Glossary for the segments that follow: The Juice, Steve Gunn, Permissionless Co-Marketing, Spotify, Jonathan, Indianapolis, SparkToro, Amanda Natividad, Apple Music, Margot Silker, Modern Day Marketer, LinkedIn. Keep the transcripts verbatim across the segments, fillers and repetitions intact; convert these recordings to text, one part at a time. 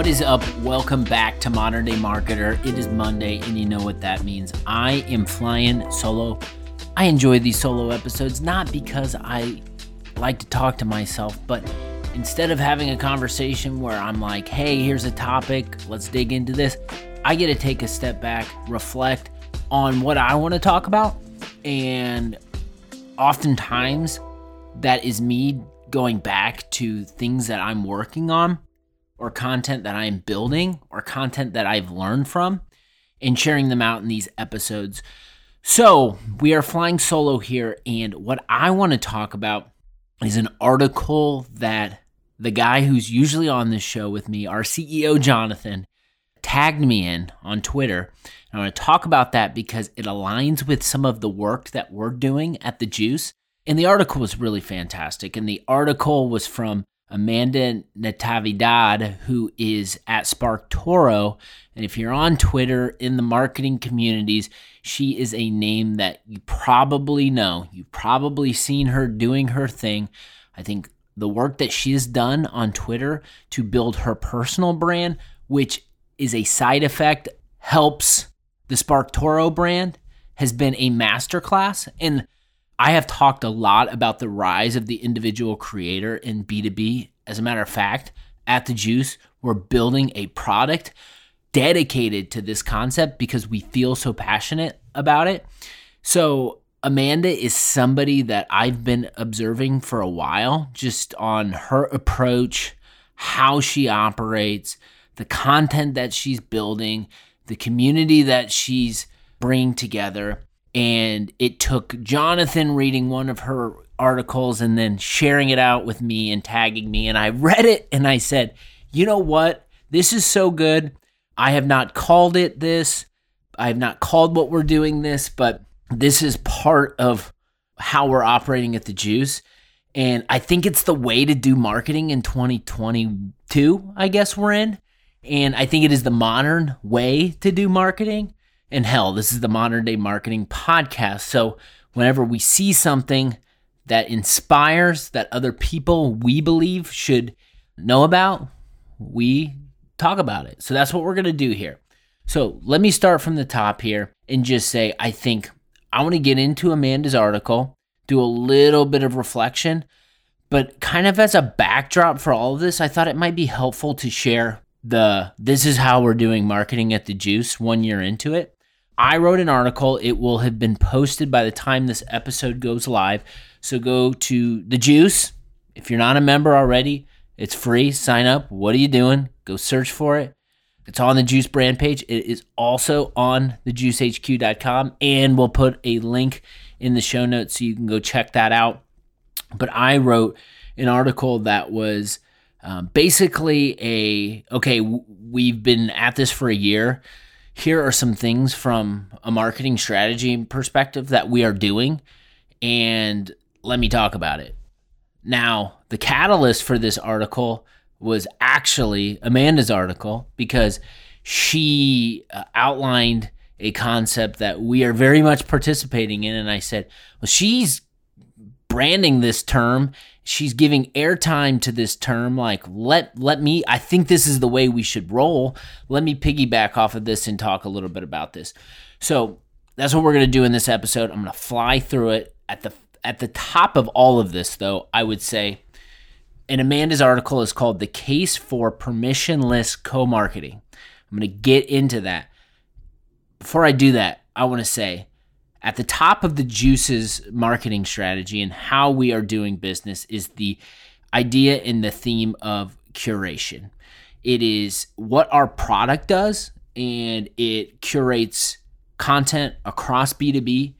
What is up? Welcome back to Modern Day Marketer. It is Monday, and you know what that means. I am flying solo. I enjoy these solo episodes, not because I like to talk to myself, but instead of having a conversation where I'm like, hey, here's a topic, let's dig into this, I get to take a step back, reflect on what I want to talk about, and oftentimes that is me going back to things that I'm working on, or content that I'm building, or content that I've learned from, and sharing them out in these episodes. So we are flying solo here, and what I want to talk about is an article that the guy who's usually on this show with me, our C E O Jonathan, tagged me in on Twitter. And I want to talk about that because it aligns with some of the work that we're doing at The Juice. And the article was really fantastic. And the article was from Amanda Natividad, who is at SparkToro. And if you're on Twitter in the marketing communities, she is a name that you probably know. You've probably seen her doing her thing. I think the work that she has done on Twitter to build her personal brand, which is a side effect, helps the SparkToro brand, has been a masterclass. And I have talked a lot about the rise of the individual creator in B two B. As a matter of fact, at The Juice, we're building a product dedicated to this concept because we feel so passionate about it. So Amanda is somebody that I've been observing for a while, just on her approach, how she operates, the content that she's building, the community that she's bringing together. And it took Jonathan reading one of her articles and then sharing it out with me and tagging me. And I read it and I said, you know what? This is so good. I have not called it this. I have not called what we're doing this, but this is part of how we're operating at The Juice. And I think it's the way to do marketing in twenty twenty-two, I guess we're in. And I think it is the modern way to do marketing. And hell, this is the Modern Day Marketing Podcast. So whenever we see something that inspires, that other people we believe should know about, we talk about it. So that's what we're going to do here. So let me start from the top here and just say, I think I want to get into Amanda's article, do a little bit of reflection, but kind of as a backdrop for all of this, I thought it might be helpful to share the, this is how we're doing marketing at The Juice one year into it. I wrote an article. It will have been posted by the time this episode goes live. So go to The Juice. If you're not a member already, it's free. Sign up. What are you doing? Go search for it. It's on the Juice brand page. It is also on the juice h q dot com, and we'll put a link in the show notes so you can go check that out. But I wrote an article that was um, basically a, okay, w- we've been at this for a year. Here are some things from a marketing strategy perspective that we are doing, and let me talk about it. Now, the catalyst for this article was actually Amanda's article, because she uh, outlined a concept that we are very much participating in, and I said, well, she's branding this term. She's giving airtime to this term, like, let let me, I think this is the way we should roll. Let me piggyback off of this and talk a little bit about this. So that's what we're going to do in this episode. I'm going to fly through it. At the at the top of all of this, though, I would say, and Amanda's article is called The Case for Permissionless Co-Marketing. I'm going to get into that. Before I do that, I want to say, at the top of The Juice's marketing strategy and how we are doing business is the idea and the theme of curation. It is what our product does, and it curates content across B two B,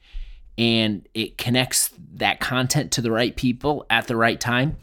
and it connects that content to the right people at the right time.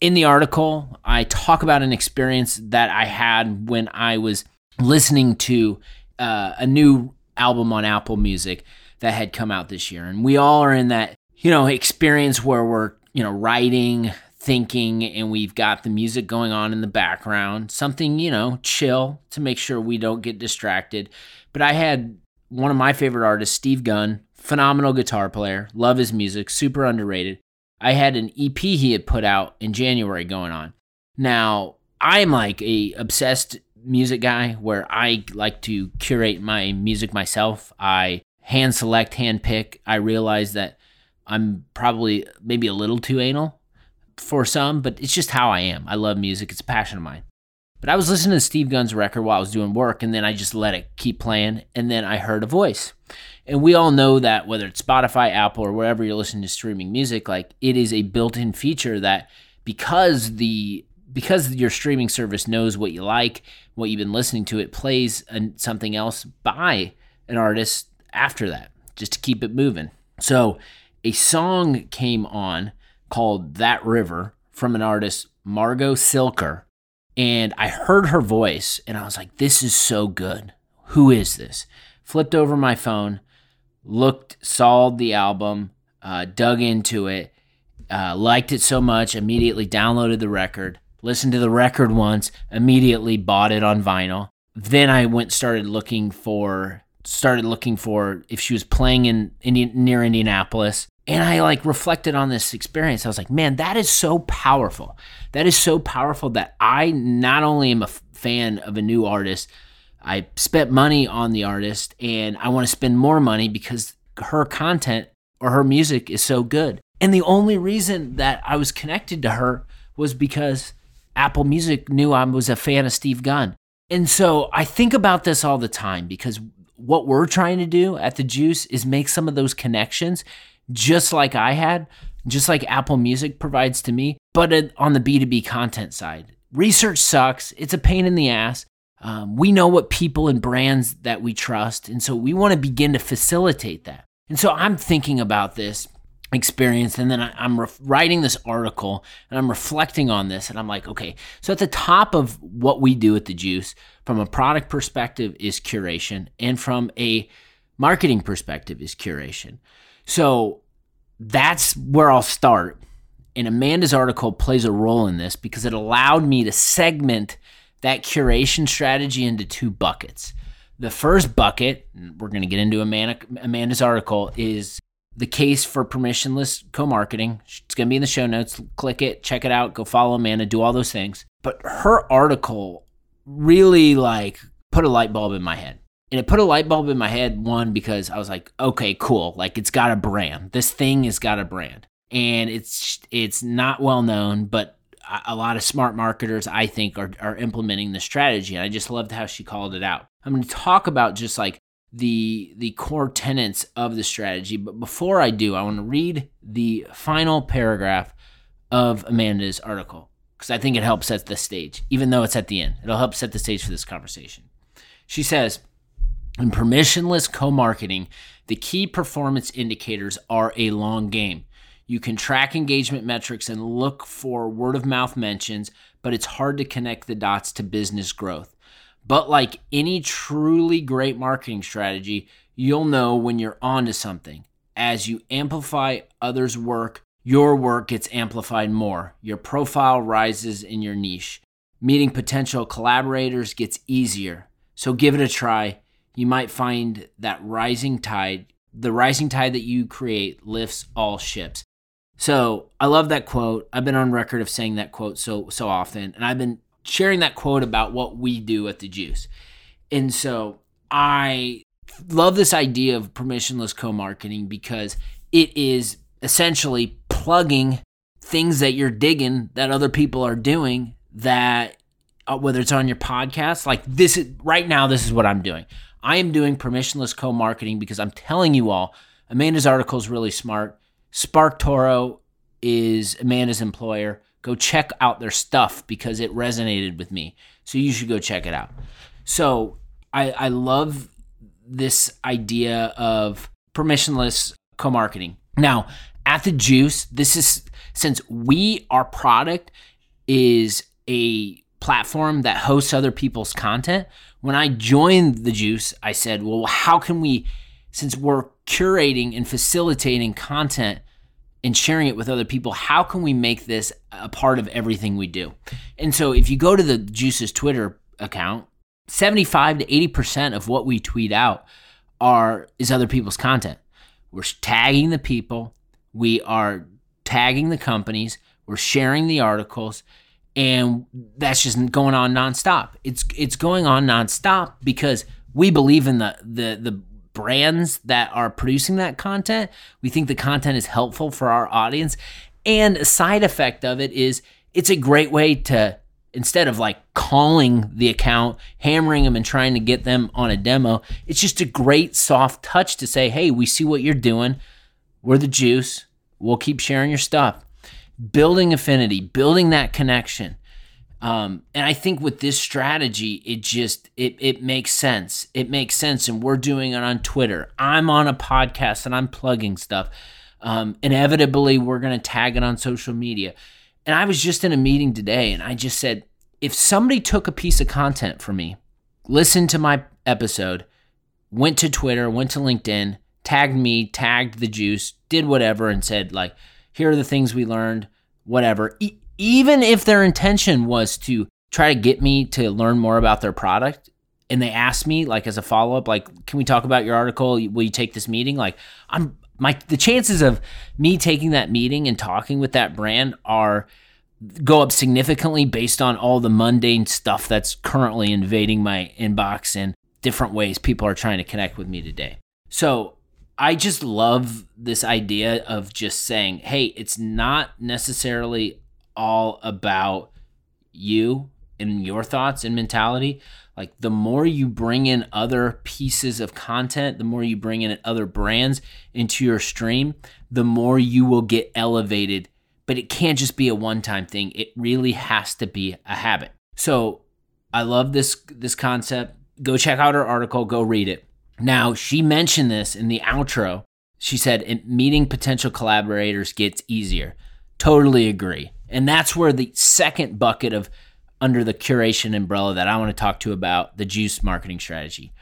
In the article, I talk about an experience that I had when I was listening to uh, a new album on Apple Music that had come out this year. And we all are in that, you know, experience where we're, you know, writing, thinking, and we've got the music going on in the background, something, you know, chill to make sure we don't get distracted. But I had one of my favorite artists, Steve Gunn, phenomenal guitar player, love his music, super underrated. I had an E P he had put out in January going on. Now, I'm like a obsessed music guy where I like to curate my music myself. I hand select, hand pick. I realize that I'm probably maybe a little too anal for some, but it's just how I am. I love music. It's a passion of mine. But I was listening to Steve Gunn's record while I was doing work, and then I just let it keep playing, and then I heard a voice. And we all know that whether it's Spotify, Apple, or wherever you're listening to streaming music, like it is a built-in feature that because the because your streaming service knows what you like, what you've been listening to, it plays an, something else by an artist after that, just to keep it moving. So a song came on called That River from an artist, Margot Silker. And I heard her voice, and I was like, this is so good. Who is this? Flipped over my phone, looked, saw the album, uh, dug into it, uh, liked it so much, immediately downloaded the record, listened to the record once, immediately bought it on vinyl. Then I went started looking for, started looking for if she was playing in Indi- near Indianapolis. And I like reflected on this experience. I was like, man, that is so powerful. That is so powerful that I not only am a f- fan of a new artist, I spent money on the artist, and I want to spend more money because her content or her music is so good. And the only reason that I was connected to her was because Apple Music knew I was a fan of Steve Gunn. And so I think about this all the time because what we're trying to do at The Juice is make some of those connections, just like I had, just like Apple Music provides to me, but on the B two B content side. Research sucks. It's a pain in the ass. Um, we know what people and brands that we trust, and so we want to begin to facilitate that. And so I'm thinking about this experience, and then I, I'm re- writing this article, and I'm reflecting on this, and I'm like, okay, so at the top of what we do at The Juice, from a product perspective is curation, and from a marketing perspective is curation. So that's where I'll start. And Amanda's article plays a role in this because it allowed me to segment that curation strategy into two buckets. The first bucket, and we're going to get into Amanda, Amanda's article, is the case for permissionless co-marketing. It's going to be in the show notes. Click it, check it out, go follow Amanda, do all those things. But her article really like put a light bulb in my head. And it put a light bulb in my head, one, because I was like, okay, cool. Like, it's got a brand. This thing has got a brand. And it's it's not well known, but a lot of smart marketers, I think, are, are implementing the strategy. And I just loved how she called it out. I'm going to talk about just like the, the core tenets of the strategy. But before I do, I want to read the final paragraph of Amanda's article because I think it helps set the stage, even though it's at the end. It'll help set the stage for this conversation. She says, in permissionless co-marketing, the key performance indicators are a long game. You can track engagement metrics and look for word-of-mouth mentions, but it's hard to connect the dots to business growth. But like any truly great marketing strategy, you'll know when you're onto something. As you amplify others' work, your work gets amplified more. Your profile rises in your niche. Meeting potential collaborators gets easier. So give it a try. You might find that rising tide, the rising tide that you create lifts all ships. So I love that quote. I've been on record of saying that quote so so often, and I've been sharing that quote about what we do at The Juice. And so I love this idea of permissionless co-marketing because it is essentially plugging things that you're digging that other people are doing that, uh, whether it's on your podcast, like this is, right now, this is what I'm doing. I am doing permissionless co-marketing because I'm telling you all, Amanda's article is really smart. SparkToro is Amanda's employer. Go check out their stuff because it resonated with me. So you should go check it out. So I, I love this idea of permissionless co-marketing. Now, at The Juice, this is since we, our product is a platform that hosts other people's content. When I joined The Juice, I said, well, how can we, since we're curating and facilitating content and sharing it with other people, how can we make this a part of everything we do? And so if you go to The Juice's Twitter account, seventy-five to eighty percent of what we tweet out are is other people's content. We're tagging the people. We are tagging the companies. We're sharing the articles. And that's just going on nonstop. It's it's going on nonstop because we believe in the the the brands that are producing that content. We think the content is helpful for our audience. And a side effect of it is it's a great way to, instead of like calling the account, hammering them and trying to get them on a demo, it's just a great soft touch to say, hey, we see what you're doing. We're the Juice. We'll keep sharing your stuff. Building affinity, building that connection. Um, and I think with this strategy, it just, it it makes sense. It makes sense. And we're doing it on Twitter. I'm on a podcast and I'm plugging stuff. Um, inevitably, we're going to tag it on social media. And I was just in a meeting today and I just said, if somebody took a piece of content from me, listened to my episode, went to Twitter, went to LinkedIn, tagged me, tagged the Juice, did whatever and said like, here are the things we learned, whatever. E- even if their intention was to try to get me to learn more about their product and they asked me like as a follow-up, like, can we talk about your article? Will you take this meeting? Like I'm my the chances of me taking that meeting and talking with that brand are go up significantly based on all the mundane stuff that's currently invading my inbox and different ways people are trying to connect with me today. So I just love this idea of just saying, hey, it's not necessarily all about you and your thoughts and mentality. Like the more you bring in other pieces of content, the more you bring in other brands into your stream, the more you will get elevated. But it can't just be a one-time thing. It really has to be a habit. So I love this, this concept. Go check out her article. Go read it. Now, she mentioned this in the outro. She said, meeting potential collaborators gets easier. Totally agree. And that's where the second bucket of under the curation umbrella that I want to talk to about the Juice marketing strategy.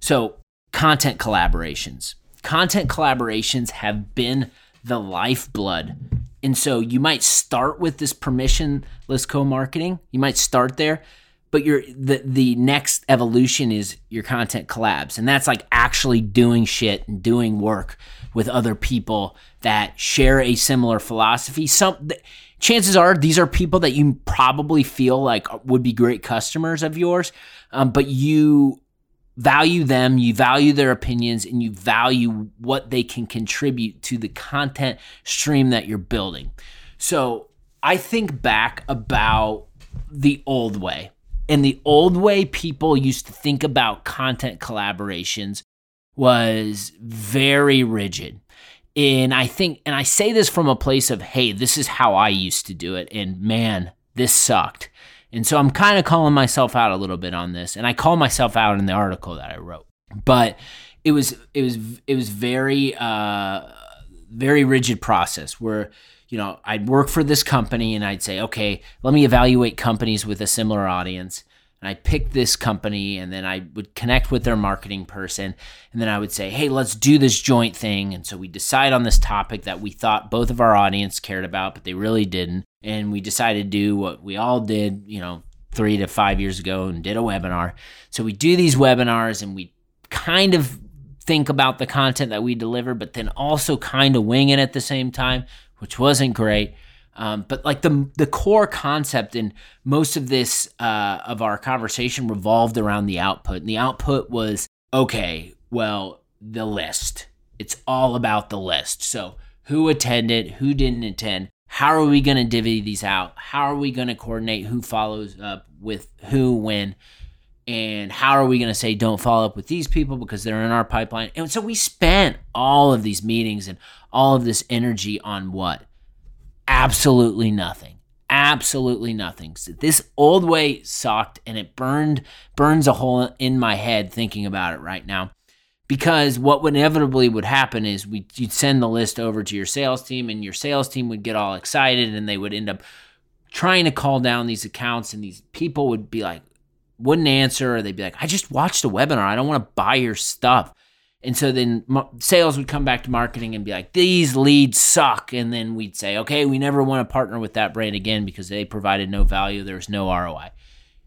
So content collaborations. Content collaborations have been the lifeblood. And so you might start with this permissionless co-marketing. You might start there. But your the the next evolution is your content collabs. And that's like actually doing shit and doing work with other people that share a similar philosophy. Some th- chances are these are people that you probably feel like would be great customers of yours, um, but you value them, you value their opinions, and you value what they can contribute to the content stream that you're building. So I think back about the old way. And the old way people used to think about content collaborations was very rigid. And I think, and I say this from a place of, hey, this is how I used to do it. And man, this sucked. And so I'm kind of calling myself out a little bit on this. And I call myself out in the article that I wrote. But it was, it was, it was very, uh, very rigid process where, you know, I'd work for this company and I'd say, okay, let me evaluate companies with a similar audience. And I picked this company and then I would connect with their marketing person. And then I would say, hey, let's do this joint thing. And so we decide on this topic that we thought both of our audience cared about, but they really didn't. And we decided to do what we all did, you know, three to five years ago and did a webinar. So we do these webinars and we kind of think about the content that we deliver, but then also kind of wing it at the same time, which wasn't great. Um, but like the the core concept and most of this uh, of our conversation revolved around the output. And the output was, okay, well, the list. It's all about the list. So who attended, who didn't attend, how are we going to divvy these out? How are we going to coordinate who follows up with who, when, and how are we going to say don't follow up with these people because they're in our pipeline? And so we spent all of these meetings and all of this energy on what? Absolutely nothing. Absolutely nothing. So this old way sucked and it burned, burns a hole in my head thinking about it right now. Because what would inevitably would happen is we you'd send the list over to your sales team and your sales team would get all excited and they would end up trying to call down these accounts and these people would be like, wouldn't answer, or they'd be like, I just watched a webinar. I don't want to buy your stuff. And so then sales would come back to marketing and be like, these leads suck. And then we'd say, okay, we never want to partner with that brand again because they provided no value. There's no R O I.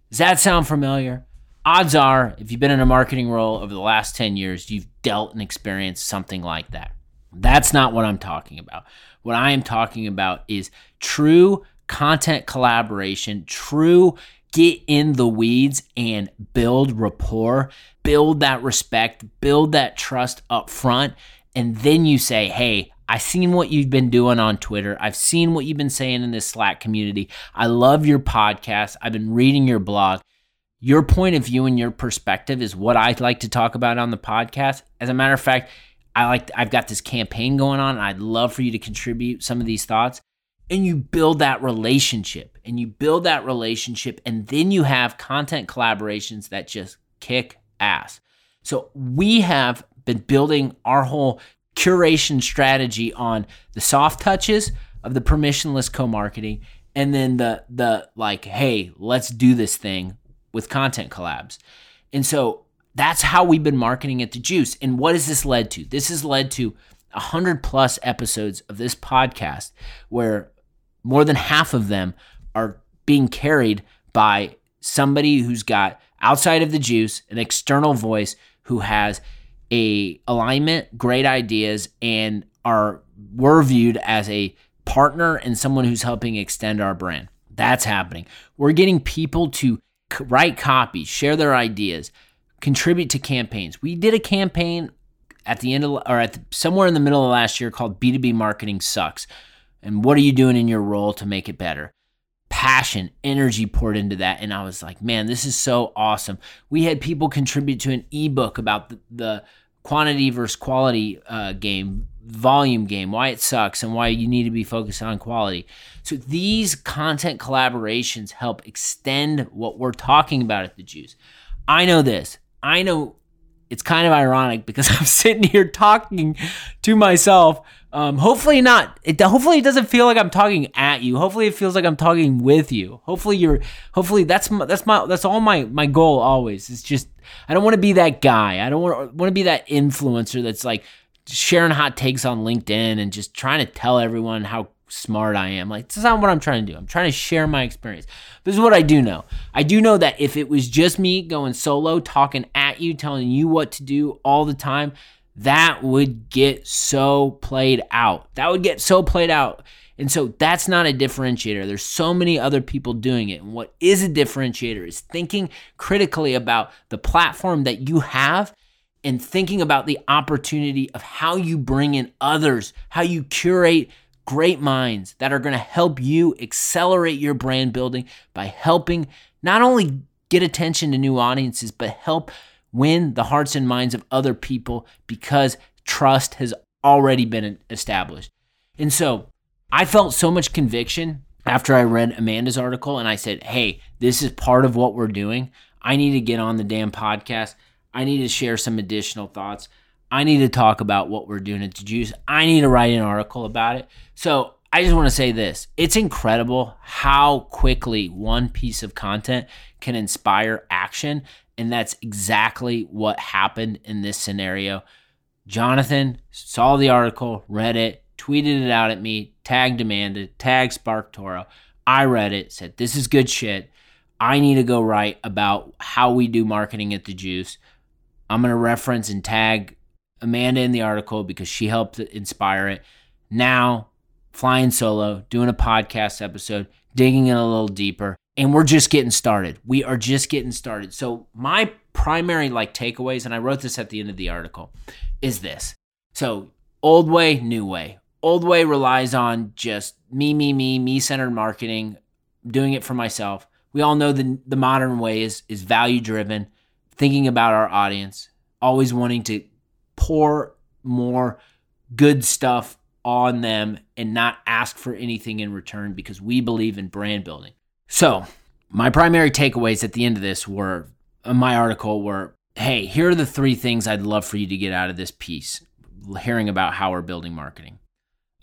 Does that sound familiar? Odds are, if you've been in a marketing role over the last ten years, you've dealt and experienced something like that. That's not what I'm talking about. What I am talking about is true content collaboration, true get in the weeds and build rapport, build that respect, build that trust up front. And then you say, hey, I've seen what you've been doing on Twitter. I've seen what you've been saying in this Slack community. I love your podcast. I've been reading your blog. Your point of view and your perspective is what I like to talk about on the podcast. As a matter of fact, I like to, I've got this campaign going on. I'd love for you to contribute some of these thoughts. And you build that relationship and you build that relationship and then you have content collaborations that just kick ass. So we have been building our whole curation strategy on the soft touches of the permissionless co-marketing and then the the like, hey, let's do this thing with content collabs. And so that's how we've been marketing at The Juice. And what has this led to? This has led to one hundred plus episodes of this podcast where more than half of them are being carried by somebody who's got, outside of The Juice, an external voice who has a alignment, great ideas, and are we're viewed as a partner and someone who's helping extend our brand. That's happening. We're getting people to write copy, share their ideas, contribute to campaigns. We did a campaign at the end of, or at the, somewhere in the middle of last year called B two B Marketing Sucks. And what are you doing in your role to make it better? Passion, energy poured into that. And I was like, man, this is so awesome. We had people contribute to an ebook about the, the quantity versus quality uh, game, volume game, why it sucks and why you need to be focused on quality. So these content collaborations help extend what we're talking about at The Juice. I know this. I know it's kind of ironic because I'm sitting here talking to myself. Um, hopefully not. It, hopefully it doesn't feel like I'm talking at you. Hopefully it feels like I'm talking with you. Hopefully you're. Hopefully that's my, that's my that's all my my goal always. It's just I don't want to be that guy. I don't want want to be that influencer that's like sharing hot takes on LinkedIn and just trying to tell everyone how smart I am. Like, that's not what I'm trying to do. I'm trying to share my experience. This is what I do know. I do know that if it was just me going solo, talking at you, telling you what to do all the time, that would get so played out. That would get so played out. And so that's not a differentiator. There's so many other people doing it. And what is a differentiator is thinking critically about the platform that you have and thinking about the opportunity of how you bring in others, how you curate great minds that are going to help you accelerate your brand building by helping not only get attention to new audiences, but help win the hearts and minds of other people because trust has already been established. And so I felt so much conviction after I read Amanda's article and I said, hey, this is part of what we're doing. I need to get on the damn podcast. I need to share some additional thoughts. I need to talk about what we're doing at The Juice. I need to write an article about it. So I just want to say this. It's incredible how quickly one piece of content can inspire action. And that's exactly what happened in this scenario. Jonathan saw the article, read it, tweeted it out at me, tagged Amanda, tagged SparkToro. I read it, said, this is good shit. I need to go write about how we do marketing at The Juice. I'm going to reference and tag Amanda in the article because she helped inspire it. Now, flying solo, doing a podcast episode, digging in a little deeper, and we're just getting started. We are just getting started. So my primary like takeaways, and I wrote this at the end of the article, is this. So old way, new way. Old way relies on just me, me, me, me-centered marketing, doing it for myself. We all know the, the modern way is, is value-driven, thinking about our audience, always wanting to pour more good stuff on them and not ask for anything in return because we believe in brand building. So my primary takeaways at the end of this were, uh, my article were, hey, here are the three things I'd love for you to get out of this piece, hearing about how we're building marketing.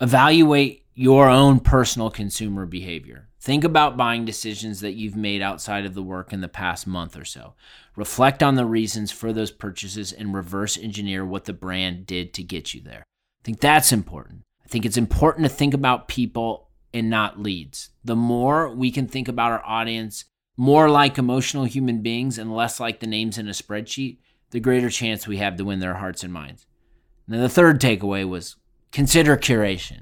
Evaluate your own personal consumer behavior. Think about buying decisions that you've made outside of the work in the past month or so. Reflect on the reasons for those purchases and reverse engineer what the brand did to get you there. I think that's important. I think it's important to think about people and not leads. The more we can think about our audience more like emotional human beings and less like the names in a spreadsheet, the greater chance we have to win their hearts and minds. Now, the third takeaway was consider curation.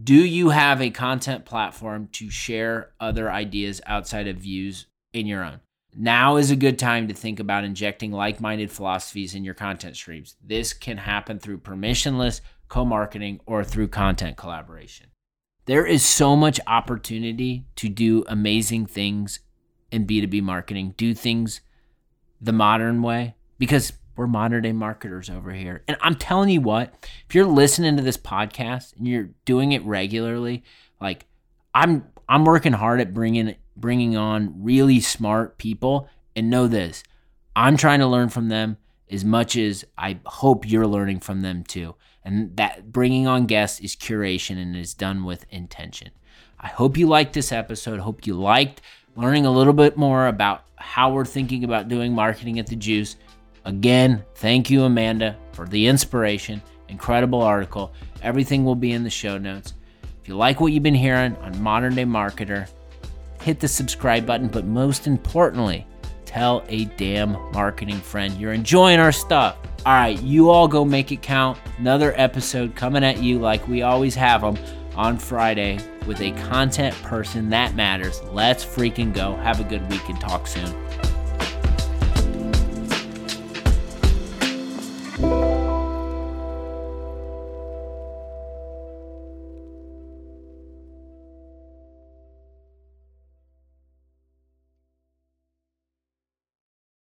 Do you have a content platform to share other ideas outside of views in your own? Now is a good time to think about injecting like-minded philosophies in your content streams. This can happen through permissionless co-marketing or through content collaboration. There is so much opportunity to do amazing things in B two B marketing. Do things the modern way, because we're modern day marketers over here. And I'm telling you what, if you're listening to this podcast and you're doing it regularly, like I'm I'm working hard at bringing bringing on really smart people, and know this, I'm trying to learn from them as much as I hope you're learning from them too. And that bringing on guests is curation and is done with intention. I hope you liked this episode. Hope you liked learning a little bit more about how we're thinking about doing marketing at The Juice. Again, thank you, Amanda, for the inspiration. Incredible article. Everything will be in the show notes. If you like what you've been hearing on Modern Day Marketer, hit the subscribe button, but most importantly, tell a damn marketing friend you're enjoying our stuff. All right, you all go make it count. Another episode coming at you like we always have them on Friday with a content person that matters. Let's freaking go. Have a good week and talk soon.